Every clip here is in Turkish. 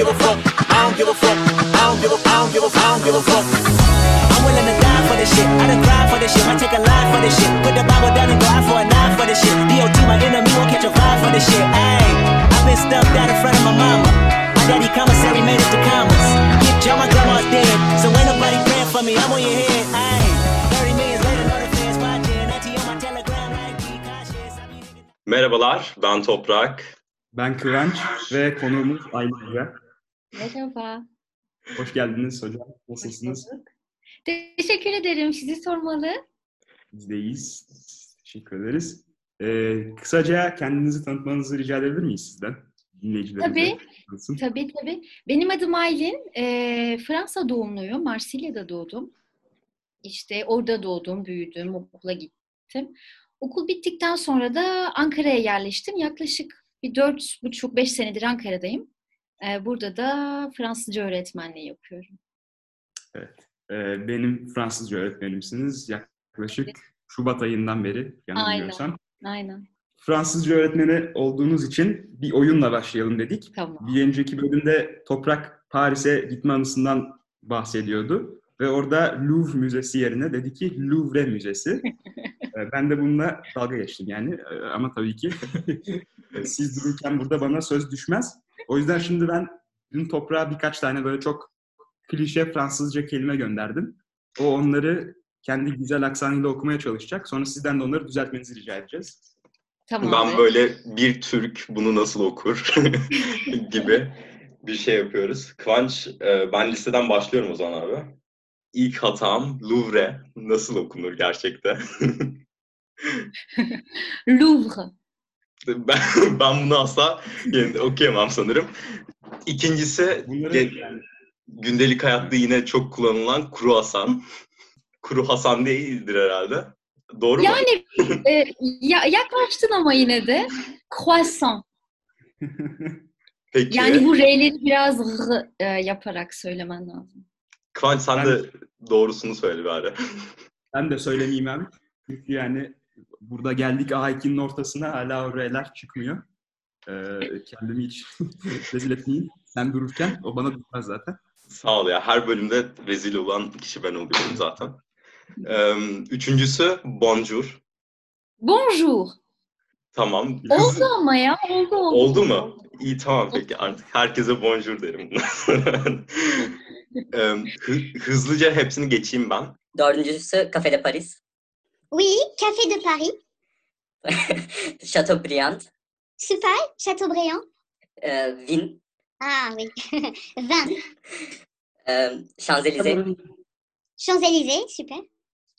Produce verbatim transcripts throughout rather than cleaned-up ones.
give a fuck. I don't give a fuck. I don't give a. I don't give a. I don't give a fuck. I'm willing to die for this shit. I done cried for this shit. I take a lie for this shit. Put the Bible down and die for a knife for this shit. D O T my enemy won't catch a vibe for this shit. Ayy, I've been stuffed out in front of my mama. My daddy commissary made us the commas. Keep Joe, my grandma's dead, so ain't nobody praying for me. I'm on your head. Ayy. Merhabalar, ben Toprak. Ben Kıvanç ve konuğumuz Aylin Arıtan. Merhaba. Hoş geldiniz hocam. Nasılsınız? Teşekkür ederim. Sizi sormalı. Biz de iyiyiz. Teşekkür ederiz. Ee, kısaca kendinizi tanıtmanızı rica edebilir miyiz sizden? Tabii. Tabii, tabii. Benim adım Aylin. Ee, Fransa doğumluyum. Marsilya'da doğdum. İşte orada doğdum, büyüdüm, okula gittim. Okul bittikten sonra da Ankara'ya yerleştim. Yaklaşık bir dört buçuk beş senedir Ankara'dayım. Burada da Fransızca öğretmenliği yapıyorum. Evet. Benim Fransızca öğretmenimsiniz. Yaklaşık evet. Şubat ayından beri yanılmıyorsam. Aynen, aynen. Fransızca öğretmeni olduğunuz için bir oyunla başlayalım dedik. Tamam. Bir önceki bölümde Toprak Paris'e gitme anısından bahsediyordu. Ve orada Louvre Müzesi yerine dedi ki Louvre Müzesi. Ben de bununla dalga geçtim yani ama tabii ki siz dururken burada bana söz düşmez. O yüzden şimdi ben dün Toprağa birkaç tane böyle çok klişe Fransızca kelime gönderdim. O onları kendi güzel aksanıyla okumaya çalışacak. Sonra sizden de onları düzeltmenizi rica edeceğiz. Tamam. Ben böyle bir Türk bunu nasıl okur gibi bir şey yapıyoruz. Kıvanç, ben listeden başlıyorum o zaman abi. İlk hatam Louvre. Nasıl okunur gerçekten? Louvre. Ben, ben bunu asla yani, okuyamam sanırım. İkincisi ge- gündelik hayatta yine çok kullanılan kruasan. Kruasan değildir herhalde. Doğru yani, mu? Yani ya, yaklaştın ama yine de. Kruasan. Peki. Yani bu R'leri biraz r- e, yaparak söylemen lazım. Kıvanç sen ben, de doğrusunu söyle bari. Ben de söylemeyeyim abi. Çünkü yani burada geldik A iki'nin ortasına hala oraylar çıkmıyor. Ee, kendimi hiç rezil etmeyeyim. Sen dururken o bana durmaz zaten. Sağ ol ya. Her bölümde rezil olan kişi ben oluyorum zaten. Ee, üçüncüsü bonjour. Bonjour. Tamam. Oldu ama ya. Oldu oldu. Oldu mu? İyi tamam peki artık herkese bonjour derim. Hızlıca hepsini geçeyim ben. Dördüncüsü Café de Paris. Oui, Café de Paris. Chateaubriand. Süper, Chateaubriand. Ee, vin. Ah oui, vin. Ee, Champs-Élysées. Champs-Élysées, süper.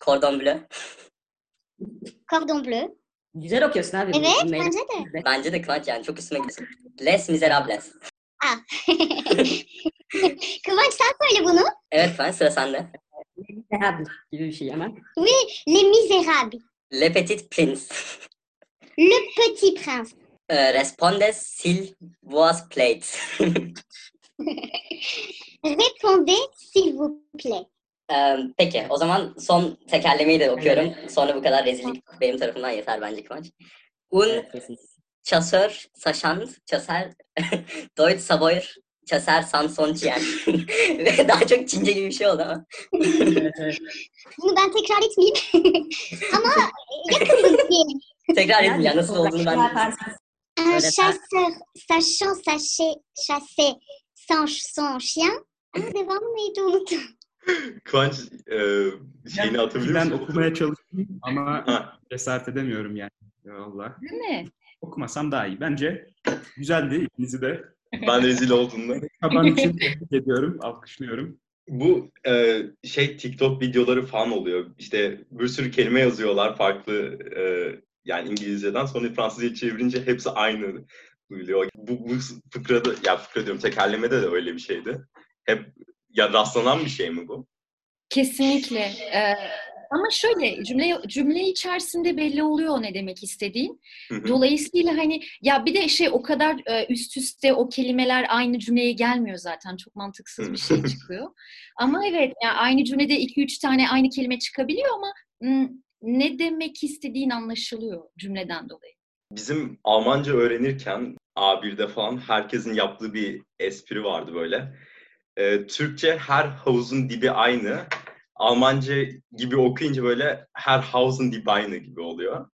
Cordon Bleu. Cordon Bleu. Güzel okuyorsun abi. Evet, bence meyli. de. Bence de Kıvanç yani çok üstüme gidiyorsun. Les Misérables. Ah. Kıvanç sen söyle bunu. Evet Kıvanç sıra sende. Les Misérables gibi bir şey hemen. Oui, Les Misérables. Le Petit Prince. Le Petit Prince. Uh, Respondes s'il vous plaît. Répondez s'il vous plaît. Um, peki o zaman son tekerlemeyi de okuyorum. Sonra bu kadar rezillik benim tarafımdan yeter bence Kıvanç. Un chasseur sachant chasseur Deutsch savoir Çaser Samson Çiyen. Ve daha çok Çince gibi bir şey oldu ama. Bunu ben tekrar etmeyeyim. Ama yakınız diyelim. Tekrar etmeyeyim ya. Nasıl olduğunu ben de. Un chasseur sachant sacher chasser son chien. Ama devamı neydi unuttum. Kıvanç e, şeyini yani, atabilir misin? Ben okumaya çalıştım ama cesaret edemiyorum yani. Vallahi. Değil mi? Okumasam daha iyi. Bence güzeldi ikinizi de. Ben rezil olduğumda. Ben için tebrik ediyorum, alkışlıyorum. Bu e, şey TikTok videoları falan oluyor. İşte bir sürü kelime yazıyorlar farklı e, yani İngilizceden sonra Fransızca çevirince hepsi aynı duyuluyor. Bu, bu fıkrada, ya fıkra diyorum tekerlemede de öyle bir şeydi. Hep ya rastlanan bir şey mi bu? Kesinlikle. Ee, ama şöyle cümle cümle içerisinde belli oluyor ne demek istediğin. Dolayısıyla hani ya bir de şey o kadar üst üste o kelimeler aynı cümleye gelmiyor zaten. Çok mantıksız bir şey çıkıyor. Ama evet yani aynı cümlede iki üç tane aynı kelime çıkabiliyor ama ne demek istediğin anlaşılıyor cümleden dolayı. Bizim Almanca öğrenirken A bir'de falan herkesin yaptığı bir espri vardı böyle. Ee, Türkçe her havuzun dibi aynı. Almanca gibi okuyunca böyle her havuzun dibi aynı gibi oluyor.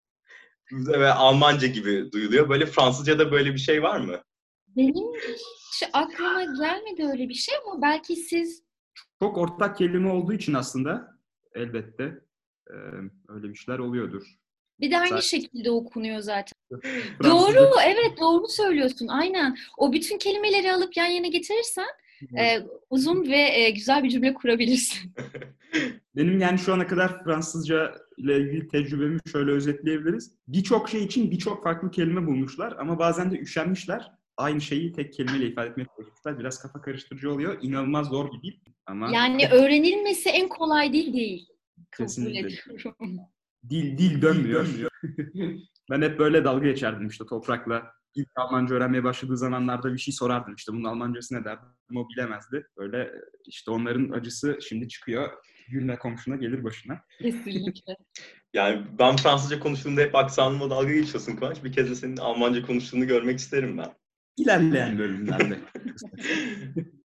Ve Almanca gibi duyuluyor. Böyle Fransızca'da böyle bir şey var mı? Benim hiç aklıma gelmedi öyle bir şey ama belki siz... Çok ortak kelime olduğu için aslında elbette e, öyle bir şeyler oluyordur. Bir de aynı zaten şekilde okunuyor zaten. Doğru, evet doğru söylüyorsun. Aynen. O bütün kelimeleri alıp yan yana getirirsen e, uzun ve e, güzel bir cümle kurabilirsin. Benim yani şu ana kadar Fransızca ile ilgili tecrübemi şöyle özetleyebiliriz. Birçok şey için birçok farklı kelime bulmuşlar ama bazen de üşenmişler. Aynı şeyi tek kelimeyle ifade etmeye çalışmışlar. Biraz kafa karıştırıcı oluyor. İnanılmaz zor bir dil ama... Yani öğrenilmesi en kolay dil değil. Kesinlikle. Dil, dil dönmüyor. Ben hep böyle dalga geçerdim işte Toprak'la. İlk Almanca öğrenmeye başladığı zamanlarda bir şey sorardım. İşte bunun Almancası ne derdim? O bilemezdi. Böyle işte onların acısı şimdi çıkıyor. Gülme komşuna gelir başına. Kesinlikle. Yani ben Fransızca konuştuğumda hep aksanıma dalga geçiyorsun Kıvanç. Bir kez de senin Almanca konuştuğunu görmek isterim ben. İlerleyen bölümlerde.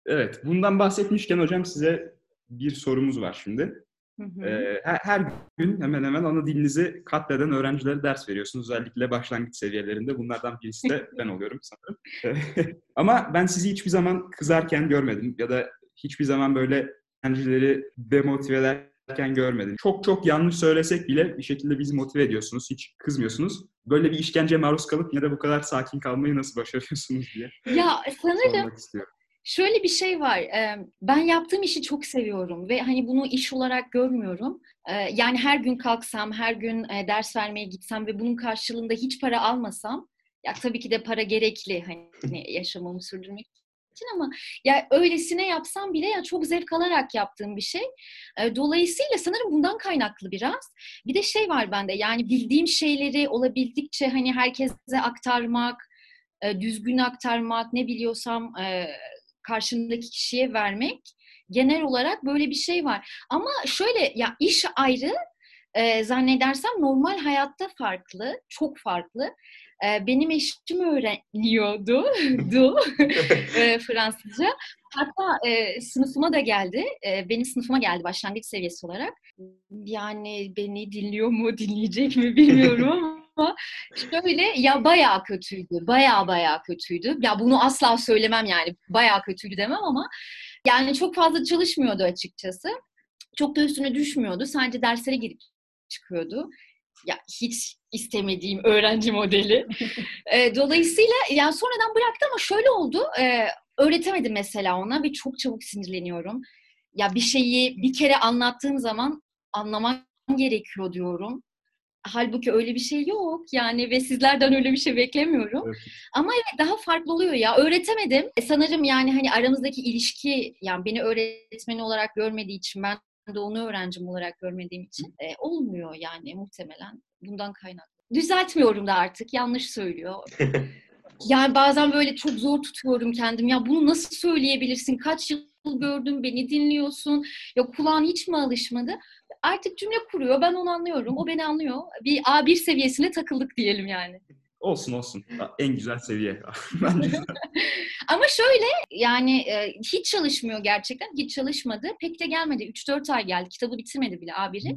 Evet, bundan bahsetmişken hocam size bir sorumuz var şimdi. Ee, her, her gün hemen hemen ana dilinizi katleden öğrencilere ders veriyorsunuz. Özellikle başlangıç seviyelerinde. Bunlardan birisi de ben oluyorum sanırım. Ama ben sizi hiçbir zaman kızarken görmedim. Ya da hiçbir zaman böyle öğrencileri demotivelerken görmedim. Çok çok yanlış söylesek bile bir şekilde bizi motive ediyorsunuz. Hiç kızmıyorsunuz. Böyle bir işkenceye maruz kalıp ya da bu kadar sakin kalmayı nasıl başarıyorsunuz diye. Ya sanırım... Şöyle bir şey var, ben yaptığım işi çok seviyorum ve hani bunu iş olarak görmüyorum. Yani her gün kalksam, her gün ders vermeye gitsem ve bunun karşılığında hiç para almasam, ya tabii ki de para gerekli hani yaşamamı sürdürmek için ama ya öylesine yapsam bile ya çok zevk alarak yaptığım bir şey. Dolayısıyla sanırım bundan kaynaklı biraz. Bir de şey var bende, yani bildiğim şeyleri olabildikçe hani herkese aktarmak, düzgün aktarmak, ne biliyorsam karşımdaki kişiye vermek, genel olarak böyle bir şey var. Ama şöyle ya iş ayrı, e, zannedersem normal hayatta farklı, çok farklı. E, benim eşim öğreniyordu du, e, Fransızca. Hatta e, sınıfıma da geldi, e, benim sınıfıma geldi başlangıç seviyesi olarak. Yani beni dinliyor mu, dinleyecek mi bilmiyorum ama şöyle ya bayağı kötüydü, bayağı bayağı kötüydü. Ya bunu asla söylemem yani, bayağı kötüydü demem ama yani çok fazla çalışmıyordu açıkçası. Çok da üstüne düşmüyordu, sadece derslere girip çıkıyordu. Ya hiç istemediğim öğrenci modeli. e, dolayısıyla yani sonradan bıraktı ama şöyle oldu. E, öğretemedim mesela ona ve çok çabuk sinirleniyorum. Ya bir şeyi bir kere anlattığım zaman anlaman gerekiyor diyorum. Halbuki öyle bir şey yok yani ve sizlerden öyle bir şey beklemiyorum. Evet. Ama evet daha farklı oluyor ya. Öğretemedim. E, sanırım yani hani aramızdaki ilişki yani beni öğretmeni olarak görmediği için ben de onu öğrencim olarak görmediğim için e, olmuyor yani muhtemelen bundan kaynaklı. Düzeltmiyorum da artık. Yanlış söylüyor. Yani bazen böyle çok zor tutuyorum kendim. Ya bunu nasıl söyleyebilirsin? Kaç yıl gördüm, beni dinliyorsun. Ya kulağın hiç mi alışmadı? Artık cümle kuruyor. Ben onu anlıyorum. O beni anlıyor. Bir A bir seviyesine takıldık diyelim yani. Olsun olsun. En güzel seviye. Bence. Ama şöyle yani hiç çalışmıyor gerçekten. Hiç çalışmadı. Pek de gelmedi. üç dört ay geldi. Kitabı bitirmedi bile A bir'i.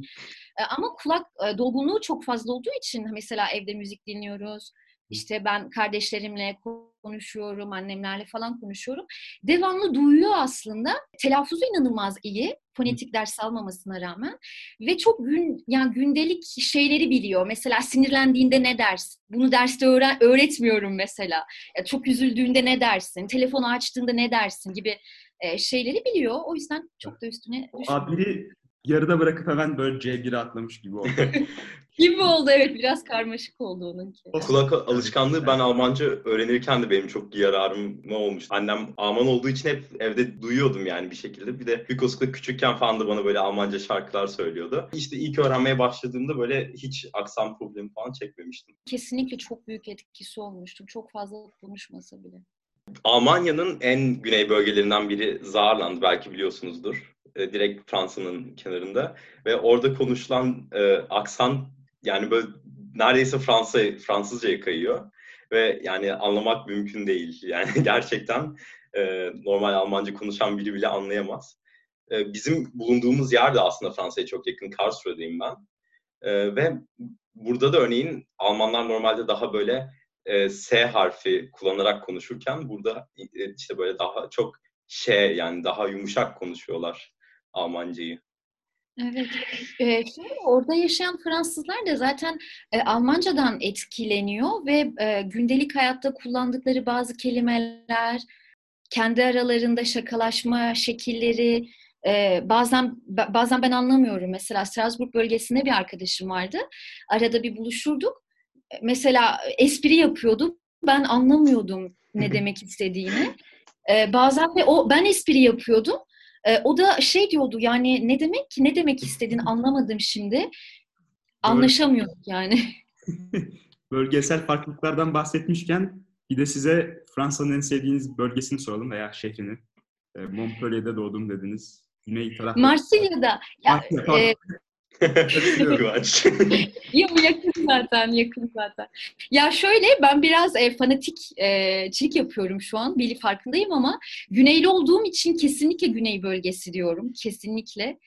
Ama kulak dolgunluğu çok fazla olduğu için mesela evde müzik dinliyoruz. İşte ben kardeşlerimle konuşuyorum, annemlerle falan konuşuyorum. Devamlı duyuyor aslında. Telaffuzu inanılmaz iyi. Fonetik ders almamasına rağmen. Ve çok gün, yani gündelik şeyleri biliyor. Mesela sinirlendiğinde ne dersin? Bunu derste öğren- öğretmiyorum mesela. Ya çok üzüldüğünde ne dersin? Telefonu açtığında ne dersin gibi e, şeyleri biliyor. O yüzden çok da üstüne düşmüyor. Abi yarıda bırakıp hemen böyle C bir'e atlamış gibi oldu. Gibi oldu evet. Biraz karmaşık oldu onunki. Kulak alışkanlığı ben Almanca öğrenirken de benim çok yararıma olmuştu. Annem Alman olduğu için hep evde duyuyordum yani bir şekilde. Bir de Bükos'la küçükken falan da bana böyle Almanca şarkılar söylüyordu. İşte ilk öğrenmeye başladığımda böyle hiç aksan problemi falan çekmemiştim. Kesinlikle çok büyük etkisi olmuştu. Çok fazla konuşmasa bile. Almanya'nın en güney bölgelerinden biri Saarland, belki biliyorsunuzdur. E, direkt Fransa'nın kenarında ve orada konuşulan e, aksan yani böyle neredeyse Fransa Fransızca'ya kayıyor ve yani anlamak mümkün değil. Yani gerçekten e, normal Almanca konuşan biri bile anlayamaz. E, bizim bulunduğumuz yer de aslında Fransa'ya çok yakın. Karlsruhe'deyim ben. E, ve burada da örneğin Almanlar normalde daha böyle e, S harfi kullanarak konuşurken burada e, işte böyle daha çok şey, yani daha yumuşak konuşuyorlar Almancayı. Evet. Ee, şey, orada yaşayan Fransızlar da zaten e, Almancadan etkileniyor ve e, gündelik hayatta kullandıkları bazı kelimeler, kendi aralarında şakalaşma şekilleri, e, bazen bazen ben anlamıyorum. Mesela Strasbourg bölgesinde bir arkadaşım vardı. Arada bir buluşurduk. Mesela espri yapıyordum. Ben anlamıyordum ne demek istediğini. E, bazen de o ben espri yapıyordum. O da şey diyordu, yani ne demek ki, ne demek istediğini anlamadım şimdi. Anlaşamıyorduk yani. Bölgesel farklılıklardan bahsetmişken bir de size Fransa'nın en sevdiğiniz bölgesini soralım veya şehrini. Montpellier'de doğdum dediniz. Güney tarafta. Marsilya'da. Marsilya'da. Ya bu yakın zaten, yakın zaten. Ya şöyle, ben biraz e, fanatikçilik e, yapıyorum şu an, belli farkındayım ama güneyli olduğum için kesinlikle güney bölgesi diyorum, kesinlikle.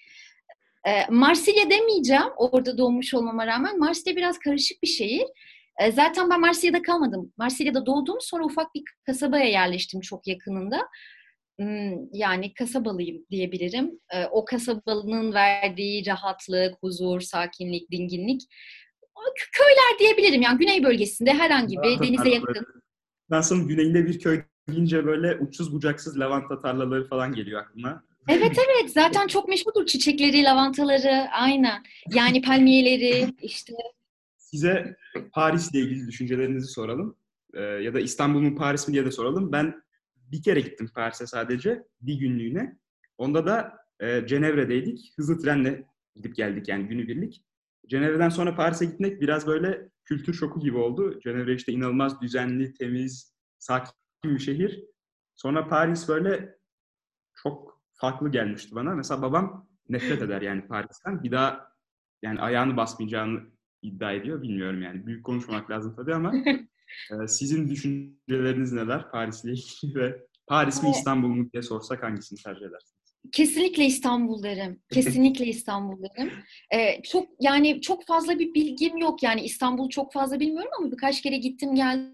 E, Marsilya demeyeceğim, orada doğmuş olmama rağmen. Marsilya biraz karışık bir şehir. E, zaten ben Marsilya'da kalmadım. Marsilya'da doğdum, sonra ufak bir kasabaya yerleştim çok yakınında. Yani kasabalıyım diyebilirim. O kasabanın verdiği rahatlık, huzur, sakinlik, dinginlik. Köyler diyebilirim. Yani güney bölgesinde herhangi bir denize yakın. Fransa'nın güneyinde bir köy deyince böyle uçsuz bucaksız lavanta tarlaları falan geliyor aklıma. Evet evet. Zaten çok meşhurdur çiçekleri, lavantaları. Aynen. Yani palmiyeleri işte. Size Paris'le ilgili düşüncelerinizi soralım. Ya da İstanbul'un Paris mi diye de soralım. Ben bir kere gittim Paris'e sadece. Bir günlüğüne. Onda da e, Cenevre'deydik. Hızlı trenle gidip geldik yani günübirlik. Cenevre'den sonra Paris'e gitmek biraz böyle kültür şoku gibi oldu. Cenevre işte inanılmaz düzenli, temiz, sakin bir şehir. Sonra Paris böyle çok farklı gelmişti bana. Mesela babam nefret eder yani Paris'ten. Bir daha yani ayağını basmayacağını iddia ediyor. Bilmiyorum yani. Büyük konuşmamak lazım tabii ama... Sizin düşünceleriniz neler Paris'le ilgili ve Paris mi İstanbul mu diye sorsak hangisini tercih edersiniz? Kesinlikle İstanbul derim. Kesinlikle İstanbul derim. Ee, çok yani çok fazla bir bilgim yok. Yani İstanbul'u çok fazla bilmiyorum ama birkaç kere gittim geldim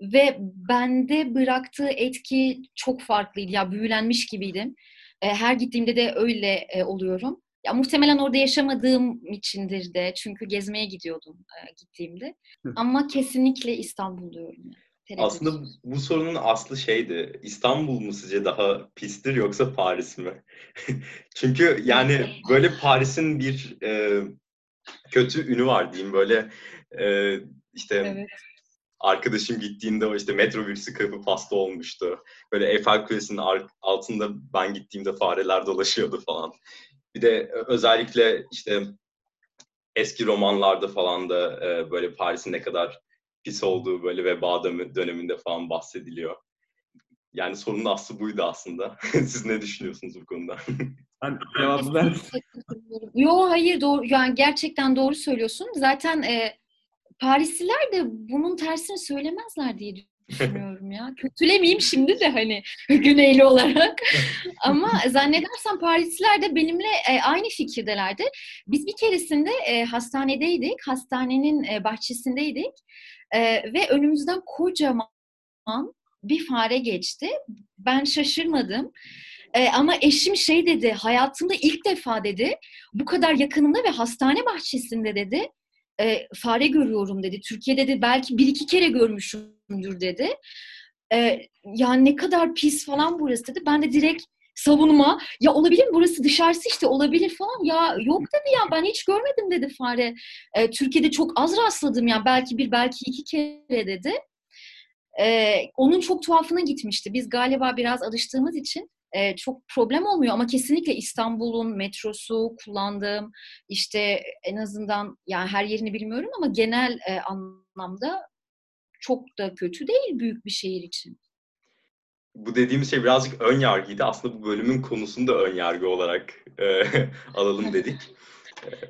ve bende bıraktığı etki çok farklıydı. Ya büyülenmiş gibiydim. Ee, her gittiğimde de öyle e, oluyorum. Ya muhtemelen orada yaşamadığım içindir de. Çünkü gezmeye gidiyordum e, gittiğimde. Ama kesinlikle İstanbul diyorum. Yani. Aslında bu sorunun aslı şeydi. İstanbul mu sizce daha pistir yoksa Paris mi? Çünkü yani böyle Paris'in bir e, kötü ünü var diyeyim. Böyle e, işte evet. Arkadaşım gittiğinde o işte metrobüsü kapı pasta olmuştu. Böyle Eiffel Kulesi'nin altında ben gittiğimde fareler dolaşıyordu falan. Bir de özellikle işte eski romanlarda falan da böyle Paris'in ne kadar pis olduğu böyle veba döneminde falan bahsediliyor. Yani sorunun aslı buydu aslında. Siz ne düşünüyorsunuz bu konuda? Ben cevabı ver. Yo hayır doğru, yani gerçekten doğru söylüyorsun. Zaten e, Parisliler de bunun tersini söylemezler diye düşünüyorum ya. Kötülemeyeyim şimdi de hani güneyli olarak. Ama zannedersem Parisliler de benimle e, aynı fikirdelerdi. Biz bir keresinde e, hastanedeydik. Hastanenin e, bahçesindeydik. E, ve önümüzden kocaman bir fare geçti. Ben şaşırmadım. E, ama eşim şey dedi, hayatımda ilk defa dedi, bu kadar yakınımda ve hastane bahçesinde dedi, E, fare görüyorum dedi. Türkiye'de de belki bir iki kere görmüşümdür dedi. E, yani ne kadar pis falan burası dedi. Ben de direkt savunma, ya olabilir mi burası dışarısı işte olabilir falan. Ya yok dedi ya ben hiç görmedim dedi fare. E, Türkiye'de çok az rastladım ya yani. Belki bir belki iki kere dedi. E, onun çok tuhafına gitmişti. Biz galiba biraz alıştığımız için Ee, çok problem olmuyor ama kesinlikle İstanbul'un metrosu kullandığım işte en azından yani her yerini bilmiyorum ama genel e, anlamda çok da kötü değil büyük bir şehir için. Bu dediğimiz şey birazcık ön yargıydı. Aslında bu bölümün konusunu da ön yargı olarak e, alalım dedik.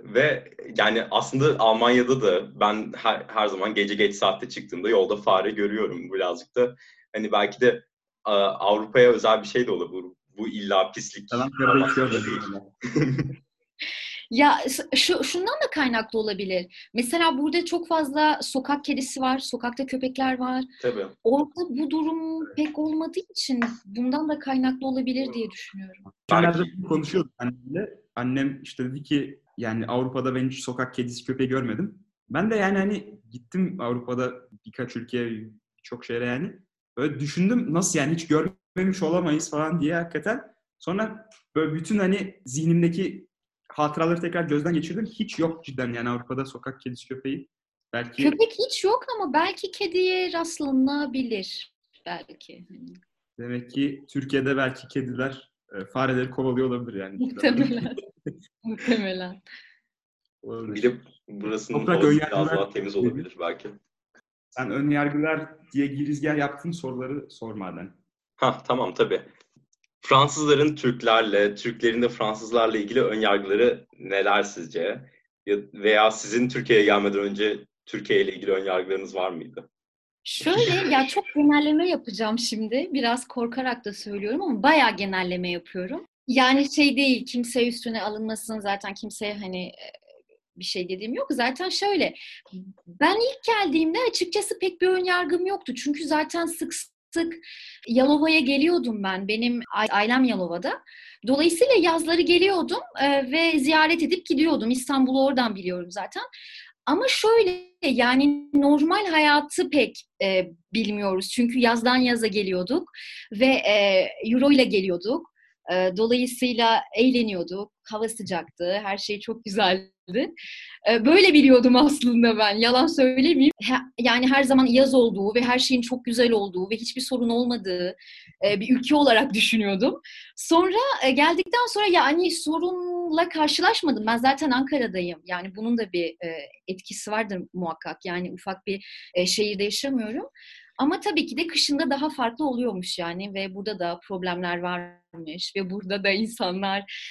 Ve yani aslında Almanya'da da ben her, her zaman gece geç saatte çıktığımda yolda fare görüyorum. Birazcık da hani belki de Avrupa'ya özel bir şey de olabilir. Bu illa pislik. Ya şu, şundan da kaynaklı olabilir. Mesela burada çok fazla sokak kedisi var, sokakta köpekler var. Tabii. Orada bu durum pek olmadığı için bundan da kaynaklı olabilir diye düşünüyorum. Nerede konuşuyorduk annemle. Annem işte dedi ki yani Avrupa'da ben hiç sokak kedisi köpeği görmedim. Ben de yani hani gittim Avrupa'da birkaç ülkeye, çok şehre yani. Böyle düşündüm nasıl yani hiç görmemiş olamayız falan diye hakikaten. Sonra böyle bütün hani zihnimdeki hatıraları tekrar gözden geçirdim. Hiç yok cidden yani Avrupa'da sokak kedisi köpeği. Belki... Köpek hiç yok ama belki kediye rastlanabilir. Belki. Demek ki Türkiye'de belki kediler fareleri kovalıyor olabilir yani. Muhtemelen. Muhtemelen. Bir de burasının biraz daha temiz olabilir belki. Sen ön yargılar diye girizgah yaptığın soruları sormadan. Hah tamam tabii. Fransızların Türklerle, Türklerin de Fransızlarla ilgili ön yargıları neler sizce? Ya, veya sizin Türkiye'ye gelmeden önce Türkiye ile ilgili ön yargılarınız var mıydı? Şöyle, ya çok genelleme yapacağım şimdi. Biraz korkarak da söylüyorum ama bayağı genelleme yapıyorum. Yani şey değil, kimseye üstüne alınmasın zaten kimseye hani bir şey dediğim yok. Zaten şöyle, ben ilk geldiğimde açıkçası pek bir ön yargım yoktu. Çünkü zaten sık Sık Yalova'ya geliyordum ben. Benim ailem Yalova'da. Dolayısıyla yazları geliyordum ve ziyaret edip gidiyordum. İstanbul'u oradan biliyorum zaten. Ama şöyle yani normal hayatı pek e, bilmiyoruz. Çünkü yazdan yaza geliyorduk ve e, euro ile geliyorduk. E, dolayısıyla eğleniyorduk. Hava sıcaktı. Her şey çok güzeldi. E, böyle biliyordum aslında ben. Yalan söylemeyeyim. Yani her zaman yaz olduğu ve her şeyin çok güzel olduğu ve hiçbir sorun olmadığı bir ülke olarak düşünüyordum. Sonra geldikten sonra yani sorunla karşılaşmadım. Ben zaten Ankara'dayım. Yani bunun da bir etkisi vardır muhakkak. Yani ufak bir şehirde yaşamıyorum. Ama tabii ki de kışında daha farklı oluyormuş yani ve burada da problemler varmış ve burada da insanlar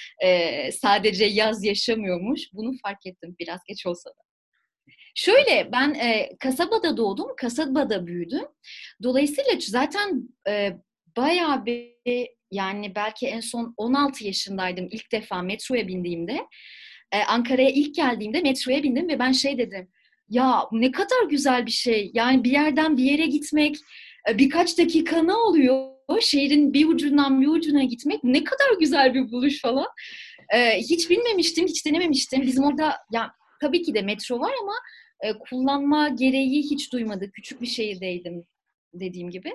sadece yaz yaşamıyormuş. Bunu fark ettim biraz geç olsa da. Şöyle ben e, kasabada doğdum, kasabada büyüdüm. Dolayısıyla zaten e, bayağı bir yani belki en son on altı yaşındaydım ilk defa metroya bindiğimde. E, Ankara'ya ilk geldiğimde metroya bindim ve ben şey dedim. Ya ne kadar güzel bir şey. Yani bir yerden bir yere gitmek e, birkaç dakika ne oluyor? Şehrin bir ucundan bir ucuna gitmek ne kadar güzel bir buluş falan. E, hiç bilmemiştim, hiç denememiştim. Bizim orada yani tabii ki de metro var ama e, kullanma gereği hiç duymadık. Küçük bir şehirdeydim dediğim gibi.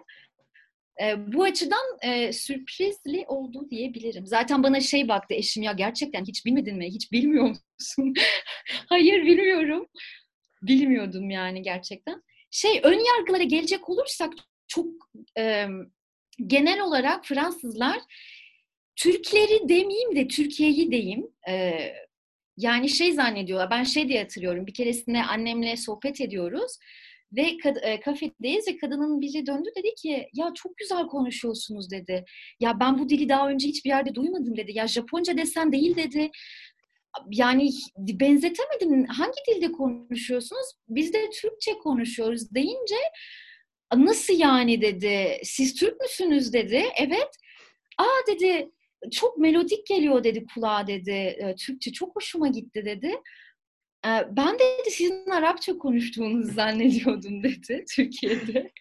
E, bu açıdan e, sürprizli oldu diyebilirim. Zaten bana şey baktı eşim ya gerçekten hiç bilmedin mi? Hiç bilmiyor musun? Hayır bilmiyorum. Bilmiyordum yani gerçekten. Şey ön yargılara gelecek olursak çok e, genel olarak Fransızlar Türkleri demeyeyim de Türkiye'yi deyim. E, Yani şey zannediyorlar, ben şey diye hatırlıyorum, bir keresinde annemle sohbet ediyoruz ve kad- e, kafedeyiz ve kadının biri döndü dedi ki ya çok güzel konuşuyorsunuz dedi. Ya ben bu dili daha önce hiçbir yerde duymadım dedi. Ya Japonca desen değil dedi. Yani benzetemedim hangi dilde konuşuyorsunuz? Biz de Türkçe konuşuyoruz deyince nasıl yani dedi. Siz Türk müsünüz dedi. Evet. Aa dedi. Çok melodik geliyor dedi kulağa dedi. Türkçe çok hoşuma gitti dedi. Ben de dedi sizin Arapça konuştuğunuzu zannediyordum dedi Türkiye'de.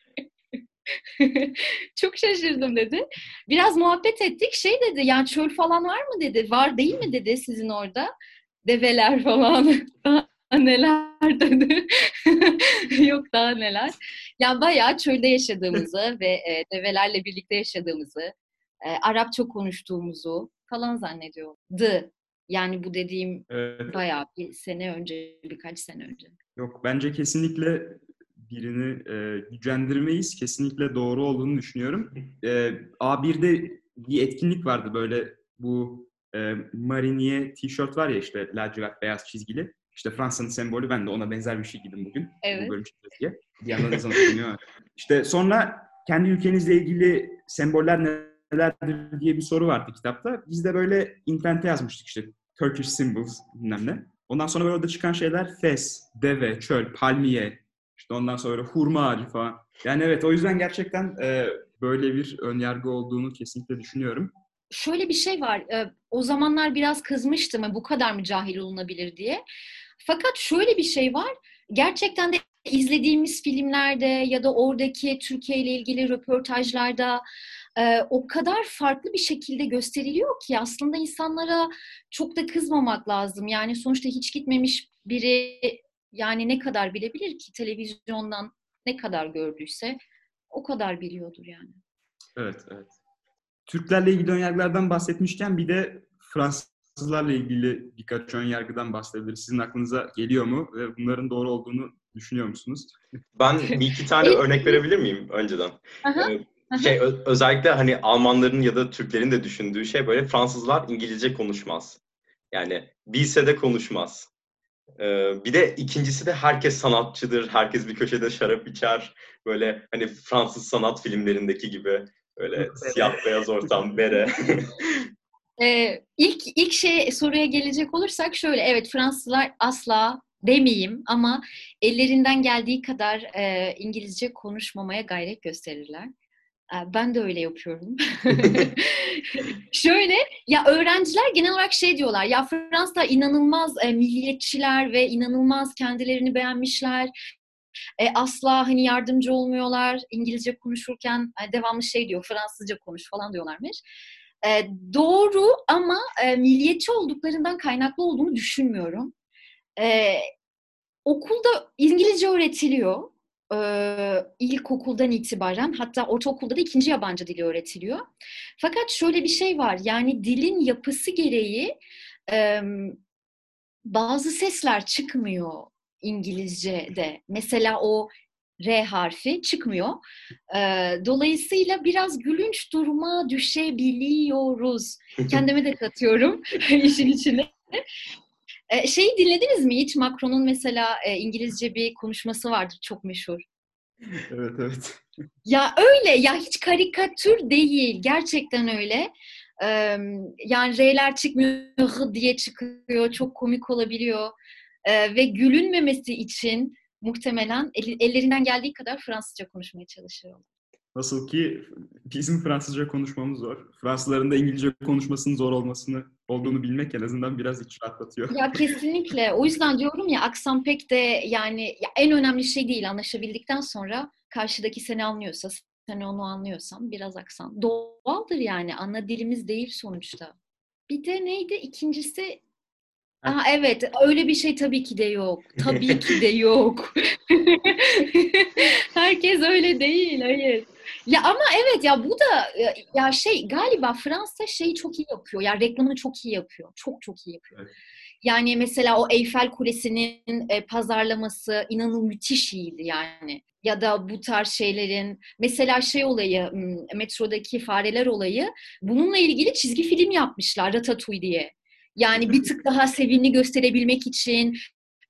Çok şaşırdım dedi. Biraz muhabbet ettik. Şey dedi yani çöl falan var mı dedi. Var değil mi dedi sizin orada. Develer falan. Neler dedi. Yok daha neler. Yani bayağı çölde yaşadığımızı ve develerle birlikte yaşadığımızı E, Arapça konuştuğumuzu falan zannediyordu. Yani bu dediğim evet. Bayağı bir sene önce, birkaç sene önce. Yok, bence kesinlikle birini e, gücendirmeyiz. Kesinlikle doğru olduğunu düşünüyorum. E, A bir'de bir etkinlik vardı böyle bu e, mariniye tişört var ya işte lacivert beyaz çizgili. İşte Fransa'nın sembolü ben de ona benzer bir şey giydim bugün. Evet. Bu bölüm çizgiye. Diyanlar sana dönüyor. İşte sonra kendi ülkenizle ilgili semboller ne? Nelerdir diye bir soru vardı kitapta. Biz de böyle internete yazmıştık işte Turkish symbols bilmem ne. Ondan sonra orada çıkan şeyler fes, deve, çöl, palmiye, işte ondan sonra hurma ağacı falan. Yani evet, o yüzden gerçekten e, böyle bir önyargı olduğunu kesinlikle düşünüyorum. Şöyle bir şey var, e, o zamanlar biraz kızmıştım, bu kadar mı cahil olunabilir diye. Fakat şöyle bir şey var, gerçekten de izlediğimiz filmlerde ya da oradaki Türkiye ile ilgili röportajlarda e, o kadar farklı bir şekilde gösteriliyor ki aslında insanlara çok da kızmamak lazım. Yani sonuçta hiç gitmemiş biri yani ne kadar bilebilir ki, televizyondan ne kadar gördüyse o kadar biliyordur yani. Evet, evet. Türklerle ilgili önyargılardan bahsetmişken bir de Fransızlarla ilgili birkaç önyargıdan bahsedebiliriz. Sizin aklınıza geliyor mu ve bunların doğru olduğunu düşünüyor musunuz? Ben bir iki tane örnek verebilir miyim önceden? Aha, aha. Şey, ö- özellikle hani Almanların ya da Türklerin de düşündüğü şey böyle, Fransızlar İngilizce konuşmaz. Yani bilse de konuşmaz. Ee, bir de ikincisi de herkes sanatçıdır, herkes bir köşede şarap içer. Böyle hani Fransız sanat filmlerindeki gibi. Öyle siyah beyaz ortam, bere. ee, ilk ilk şey, soruya gelecek olursak şöyle, evet, Fransızlar asla demeyeyim ama ellerinden geldiği kadar e, İngilizce konuşmamaya gayret gösterirler. Ben de öyle yapıyorum. Şöyle, ya öğrenciler genel olarak şey diyorlar, ya Fransa inanılmaz e, milliyetçiler ve inanılmaz kendilerini beğenmişler. E, asla hani yardımcı olmuyorlar. İngilizce konuşurken e, devamlı şey diyor, Fransızca konuş falan diyorlarmış. E, doğru ama e, milliyetçi olduklarından kaynaklı olduğunu düşünmüyorum. E, okulda İngilizce öğretiliyor. Ee, ilkokuldan itibaren, hatta ortaokulda da ikinci yabancı dili öğretiliyor. Fakat şöyle bir şey var, yani dilin yapısı gereği e, bazı sesler çıkmıyor İngilizce'de. Mesela o R harfi çıkmıyor. Ee, dolayısıyla biraz gülünç duruma düşebiliyoruz. Kendime de katıyorum işin içine. Ee, şeyi dinlediniz mi hiç? Macron'un mesela e, İngilizce bir konuşması vardır, çok meşhur. Evet, evet. Ya öyle, ya hiç karikatür değil, gerçekten öyle. Ee, yani R'ler çıkmıyor diye çıkıyor, çok komik olabiliyor. Ee, ve gülünmemesi için muhtemelen el, ellerinden geldiği kadar Fransızca konuşmaya çalışıyorlar. Nasıl ki bizim Fransızca konuşmamız zor, Fransızların da İngilizce konuşmasının zor olmasını olduğunu bilmek en azından biraz iç rahatlatıyor. Ya kesinlikle. O yüzden diyorum ya, aksan pek de yani ya en önemli şey değil. Anlaşabildikten sonra karşıdaki seni anlıyorsa, sen onu anlıyorsan biraz aksan doğaldır yani. Ana dilimiz değil sonuçta. Bir de neydi ikincisi? Aha, evet, öyle bir şey tabii ki de yok. Tabii ki de yok. Herkes öyle değil, hayır. Ya ama evet, ya bu da ya şey, galiba Fransa şeyi çok iyi yapıyor. Ya reklamını çok iyi yapıyor. Çok çok iyi yapıyor. Evet. Yani mesela o Eyfel Kulesi'nin e, pazarlaması inanılmaz müthiş iyiydi yani. Ya da bu tarz şeylerin mesela şey olayı, metrodaki fareler olayı, bununla ilgili çizgi film yapmışlar, Ratatouille diye. Yani bir tık daha sevimli gösterebilmek için,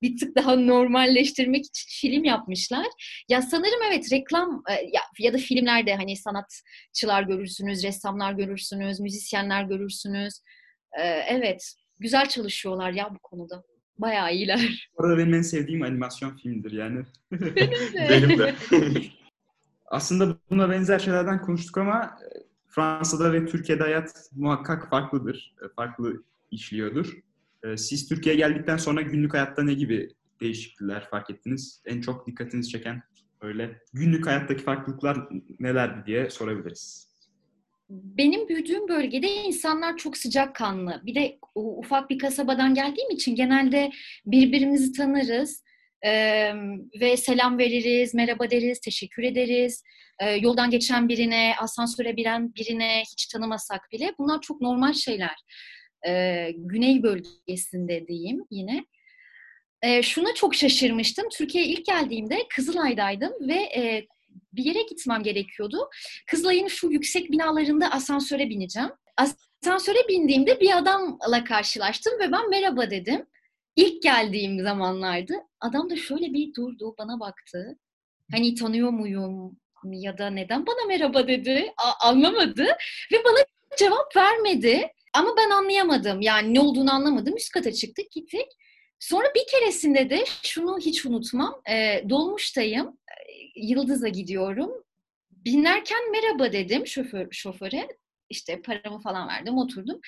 bir tık daha normalleştirmek için film yapmışlar. Ya sanırım evet, reklam ya, ya da filmlerde hani sanatçılar görürsünüz, ressamlar görürsünüz, müzisyenler görürsünüz. Ee, evet, güzel çalışıyorlar ya bu konuda. Bayağı iyiler. Orada benim en sevdiğim animasyon filmidir yani. Benim de. Benim de. Aslında buna benzer şeylerden konuştuk ama Fransa'da ve Türkiye'de hayat muhakkak farklıdır. Farklı işliyordur. Siz Türkiye'ye geldikten sonra günlük hayatta ne gibi değişiklikler fark ettiniz? En çok dikkatinizi çeken öyle günlük hayattaki farklılıklar nelerdi diye sorabiliriz. Benim büyüdüğüm bölgede insanlar çok sıcakkanlı. Bir de ufak bir kasabadan geldiğim için genelde birbirimizi tanırız ee, ve selam veririz, merhaba deriz, teşekkür ederiz. Ee, yoldan geçen birine, asansöre binen birine hiç tanımasak bile bunlar çok normal şeyler. Ee, güney bölgesinde diyeyim yine. Ee, şuna çok şaşırmıştım. Türkiye'ye ilk geldiğimde Kızılay'daydım ve e, bir yere gitmem gerekiyordu. Kızılay'ın şu yüksek binalarında asansöre bineceğim. Asansöre bindiğimde bir adamla karşılaştım ve ben merhaba dedim. İlk geldiğim zamanlardı. Adam da şöyle bir durdu, bana baktı. Hani tanıyor muyum ya da neden bana merhaba dedi. A- anlamadı ve bana cevap vermedi. Ama ben anlayamadım. Yani ne olduğunu anlamadım. Üst kata çıktık, gittik. Sonra bir keresinde de şunu hiç unutmam. E, dolmuştayım. Yıldız'a gidiyorum. Binerken merhaba dedim şoför, şoföre. İşte paramı falan verdim, oturdum.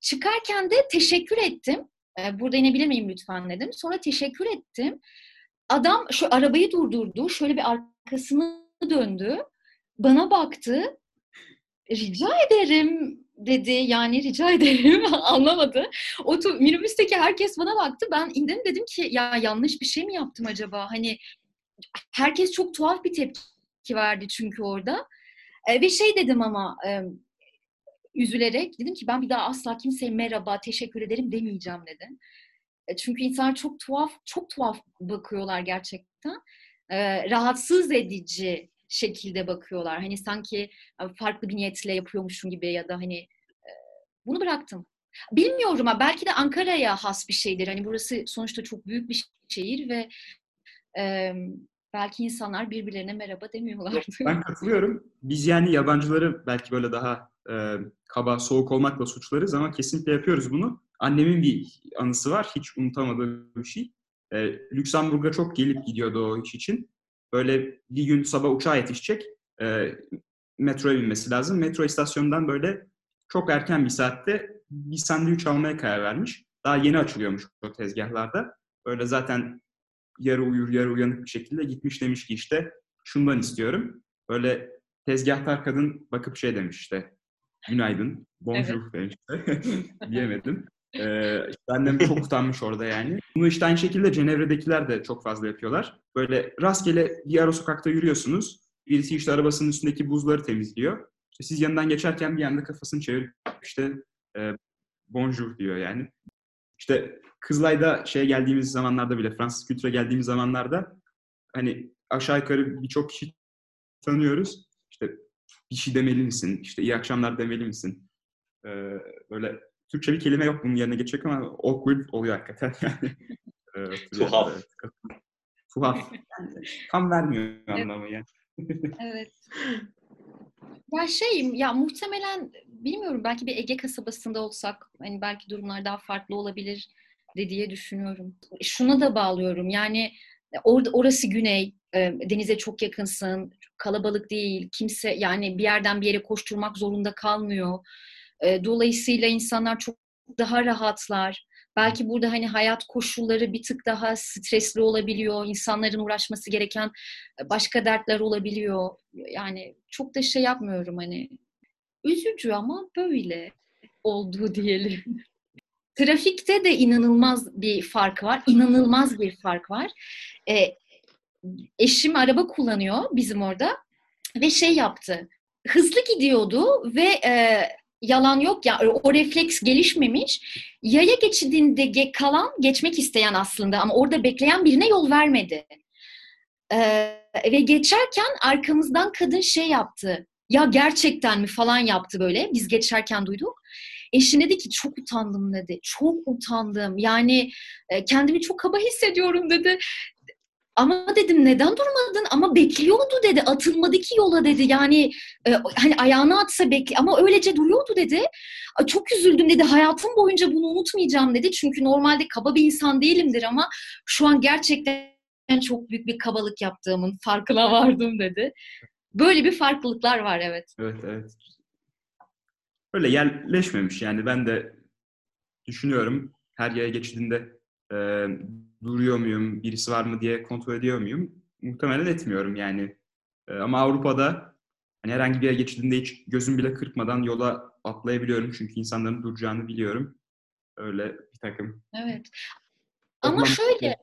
Çıkarken de teşekkür ettim. E, burada inebilir miyim lütfen dedim. Sonra teşekkür ettim. Adam şu arabayı durdurdu. Şöyle bir arkasını döndü. Bana baktı. Rica ederim dedi. Yani rica ederim. Anlamadı. O minibüsteki herkes bana baktı. Ben indim, dedim ki ya yanlış bir şey mi yaptım acaba? Hani herkes çok tuhaf bir tepki verdi çünkü orada. E, ve şey dedim ama e, üzülerek dedim ki ben bir daha asla kimseye merhaba, teşekkür ederim demeyeceğim dedim. E, çünkü insanlar çok tuhaf, çok tuhaf bakıyorlar gerçekten. E, rahatsız edici şekilde bakıyorlar. Hani sanki farklı bir niyetle yapıyormuşum gibi ya da hani e, bunu bıraktım. Bilmiyorum ama belki de Ankara'ya has bir şeydir. Hani burası sonuçta çok büyük bir şehir ve e, belki insanlar birbirlerine merhaba demiyorlardı. Ben katılıyorum. Biz yani yabancıları belki böyle daha e, kaba, soğuk olmakla suçlarız ama kesinlikle yapıyoruz bunu. Annemin bir anısı var. Hiç unutamadığım bir şey. E, Lüksemburg'a çok gelip gidiyordu o iş için. Böyle bir gün sabah uçağa yetişecek, e, metroya binmesi lazım. Metro istasyonundan böyle çok erken bir saatte bir sandviç almaya karar vermiş. Daha yeni açılıyormuş o tezgahlarda. Böyle zaten yarı uyur, yarı uyanık bir şekilde gitmiş, demiş ki işte şundan istiyorum. Böyle tezgahtar kadın bakıp şey demiş işte, günaydın, bonjour evet. demiş işte. Diyemedim. Ee, annem çok utanmış orada yani. Bunu işte aynı şekilde Cenevre'dekiler de çok fazla yapıyorlar. Böyle rastgele bir ara sokakta yürüyorsunuz. Birisi işte arabasının üstündeki buzları temizliyor. İşte siz yanından geçerken bir anda kafasını çevirip işte e, bonjour diyor yani. İşte Kızılay'da şeye geldiğimiz zamanlarda bile, Fransız kültüre geldiğimiz zamanlarda hani aşağı yukarı birçok kişi tanıyoruz. İşte bir şey demeli misin? İşte iyi akşamlar demeli misin? Ee, böyle Türkçe bir kelime yok bunun yerine geçecek ama awkward oluyor hakikaten yani. Evet, tuhaf. Evet. Tuhaf. Tam vermiyor anlamı yani. Evet. Ya şey, ya muhtemelen bilmiyorum, belki bir Ege kasabasında olsak hani belki durumlar daha farklı olabilir de diye düşünüyorum. Şuna da bağlıyorum yani, orada orası güney, denize çok yakınsın, kalabalık değil, kimse yani bir yerden bir yere koşturmak zorunda kalmıyor. Dolayısıyla insanlar çok daha rahatlar. Belki burada hani hayat koşulları bir tık daha stresli olabiliyor. İnsanların uğraşması gereken başka dertler olabiliyor. Yani çok da şey yapmıyorum hani. Üzücü ama böyle oldu diyelim. Trafikte de inanılmaz bir fark var. İnanılmaz bir fark var. E, eşim araba kullanıyor bizim orada. Ve şey yaptı. Hızlı gidiyordu ve... E, yalan yok ya, o refleks gelişmemiş. Yaya geçidinde ge- kalan, geçmek isteyen aslında ama orada bekleyen birine yol vermedi. Ee, ve geçerken arkamızdan kadın şey yaptı. Ya gerçekten mi falan yaptı böyle. Biz geçerken duyduk. Eşine dedi ki çok utandım dedi. Çok utandım. Yani kendimi çok kaba hissediyorum dedi. Ama dedim neden durmadın? Ama bekliyordu dedi. Atılmadı ki yola dedi. Yani e, hani ayağını atsa bekli ama öylece duruyordu dedi. Çok üzüldüm dedi. Hayatım boyunca bunu unutmayacağım dedi. Çünkü normalde kaba bir insan değilimdir ama şu an gerçekten çok büyük bir kabalık yaptığımın farkına vardım dedi. Böyle bir farklılıklar var evet. Evet evet. Böyle yerleşmemiş yani, ben de düşünüyorum her yaya geçtiğinde e, duruyor muyum, birisi var mı diye kontrol ediyor muyum? Muhtemelen etmiyorum yani. Ee, ama Avrupa'da hani herhangi bir yere geçtiğinde hiç gözüm bile kırpmadan yola atlayabiliyorum. Çünkü insanların duracağını biliyorum. Öyle bir takım. Evet. Ama şöyle,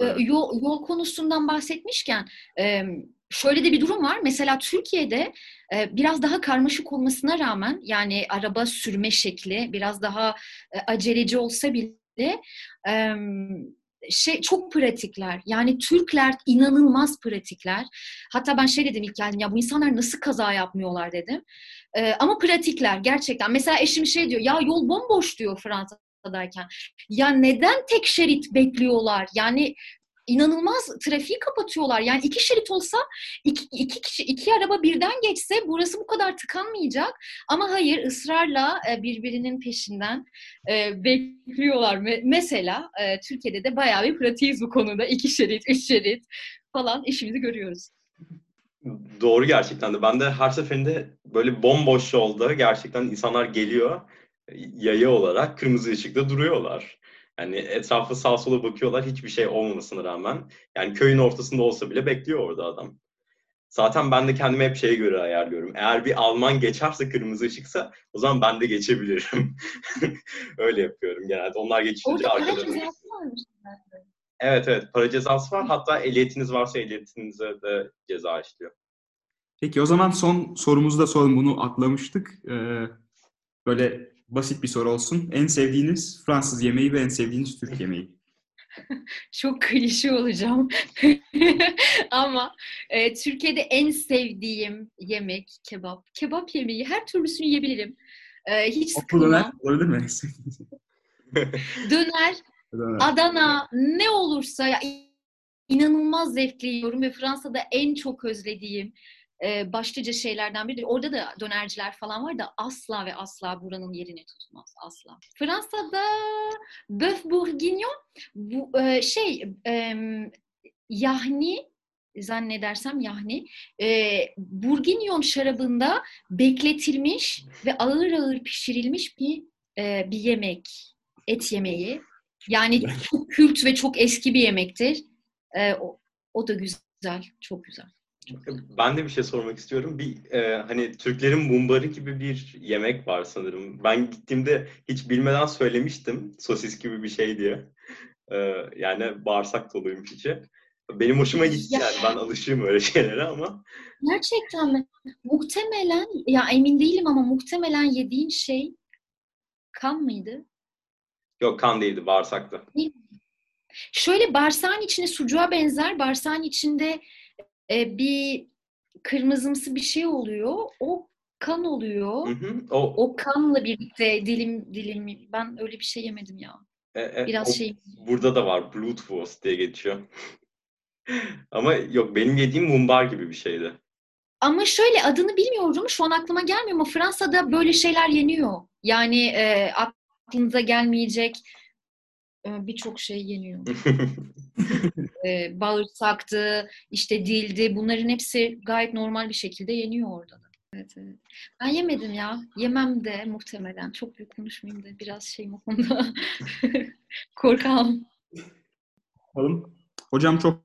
yol, yol konusundan bahsetmişken şöyle de bir durum var. Mesela Türkiye'de biraz daha karmaşık olmasına rağmen, yani araba sürme şekli biraz daha aceleci olsa bile şey çok pratikler. Yani Türkler inanılmaz pratikler. Hatta ben şey dedim ilk geldim, ya bu insanlar nasıl kaza yapmıyorlar dedim. Ee, ama pratikler gerçekten. Mesela eşim şey diyor, ya yol bomboş diyor Fransa'dayken. Ya neden tek şerit bekliyorlar? Yani İnanılmaz trafiği kapatıyorlar. Yani iki şerit olsa, iki, iki kişi, iki araba birden geçse burası bu kadar tıkanmayacak. Ama hayır, ısrarla birbirinin peşinden bekliyorlar. Mesela Türkiye'de de bayağı bir pratiğiz bu konuda. İki şerit, üç şerit falan işimizi görüyoruz. Doğru gerçekten de. Ben de her seferinde böyle bomboş yolda gerçekten insanlar geliyor yaya olarak, kırmızı ışıkta duruyorlar. Yani etrafı sağa sola bakıyorlar hiçbir şey olmamasına rağmen. Yani köyün ortasında olsa bile bekliyor orada adam. Zaten ben de kendime hep şeye göre ayarlıyorum. Eğer bir Alman geçerse kırmızı ışıksa o zaman ben de geçebilirim. Öyle yapıyorum genelde. Onlar geçince arkalarını... Evet evet, para cezası var. Hatta ehliyetiniz varsa ehliyetinize de ceza işliyor. Peki o zaman son sorumuzu da sorun. Bunu atlamıştık. Ee, böyle basit bir soru olsun. En sevdiğiniz Fransız yemeği ve en sevdiğiniz Türk yemeği? Çok klişe olacağım. Ama e, Türkiye'de en sevdiğim yemek kebap. Kebap yemeği. Her türlüsünü yiyebilirim. E, hiç sıkılmam. Olabilir mi? Döner. Adana, ne olursa ya, inanılmaz zevkli yiyorum ve Fransa'da en çok özlediğim e, başlıca şeylerden biri. Orada da dönerciler falan var da asla ve asla buranın yerini tutmaz, asla. Fransa'da Bœuf Bourguignon, bu e, şey e, yahni zannedersem yahni e, Bourguignon şarabında bekletilmiş ve ağır ağır pişirilmiş bir e, bir yemek, et yemeği. Yani çok kült ve çok eski bir yemektir. Ee, o, o da güzel, çok güzel. Çok güzel. Ben de bir şey sormak istiyorum. Bir e, hani Türklerin mumbarı gibi bir yemek var sanırım. Ben gittiğimde hiç bilmeden söylemiştim. Sosis gibi bir şey diye. E, yani bağırsak doluymuş içi. Benim hoşuma gitti ya. Yani. Ben alışığım öyle şeylere ama. Gerçekten mi? Muhtemelen, ya emin değilim ama muhtemelen yediğin şey kan mıydı? Yok, kan değildi, bağırsaktı. Şöyle bağırsağın içine sucuğa benzer, bağırsağın içinde e, bir kırmızımsı bir şey oluyor. O kan oluyor. Hı hı, o. o kanla birlikte dilim dilim. Ben öyle bir şey yemedim ya. E, e, Biraz o, şey. Burada da var, Blutwurst diye geçiyor. Ama yok, benim yediğim mumbar gibi bir şeydi. Ama şöyle adını bilmiyorum, şu an aklıma gelmiyor ama Fransa'da böyle şeyler yeniyor. Yani e, aklınıza gelmeyecek birçok şey yeniyor. e, bağırsaktı, işte dildi. Bunların hepsi gayet normal bir şekilde yeniyor orada da. Evet, evet. Ben yemedim ya. Yemem de muhtemelen. Çok büyük konuşmayayım da biraz şeyim o konuda. Korkağım. Hocam çok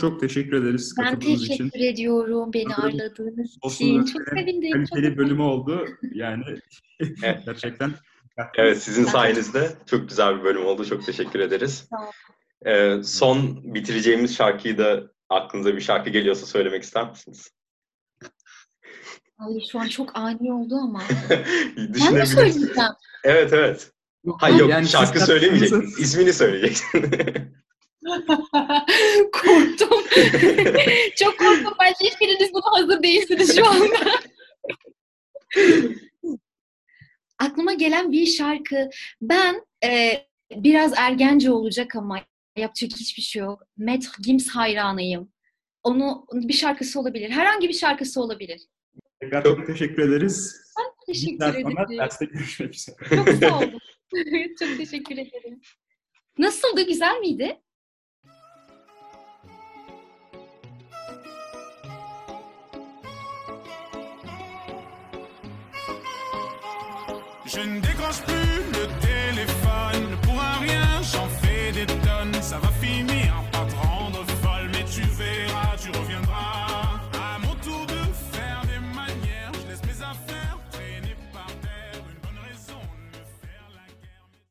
çok teşekkür ederiz katıldığınız için. Ben teşekkür ediyorum beni ağırladığınız için. Çok sevindim. Kaliteli çok bölümü oldu. Yani gerçekten. Evet, sizin sayenizde çok güzel bir bölüm oldu. Çok teşekkür ederiz. Ee, son bitireceğimiz şarkıyı da, aklınıza bir şarkı geliyorsa söylemek ister misiniz? Ay, şu an çok ani oldu ama. Ben de söyleyeceğim. Evet evet. Hayır yok, yani şarkı söylemeyeceksiniz. İsmini söyleyeceksiniz. Korktum. Çok korktum. Bence hiçbiriniz buna hazır değilsiniz şu anda. Aklıma gelen bir şarkı. Ben e, biraz ergence olacak ama yapacak hiçbir şey yok. Met Gims hayranıyım. Onu bir şarkısı olabilir. Herhangi bir şarkısı olabilir. Tekrar çok teşekkür ederiz. Ben teşekkür ederim. Derste görüşmek üzere. Çok sağ olun. Çok teşekkür ederim. Nasıldı? Güzel miydi? Je ne décroche plus le téléphone, pour un rien j'en fais des tonnes, ça va finir.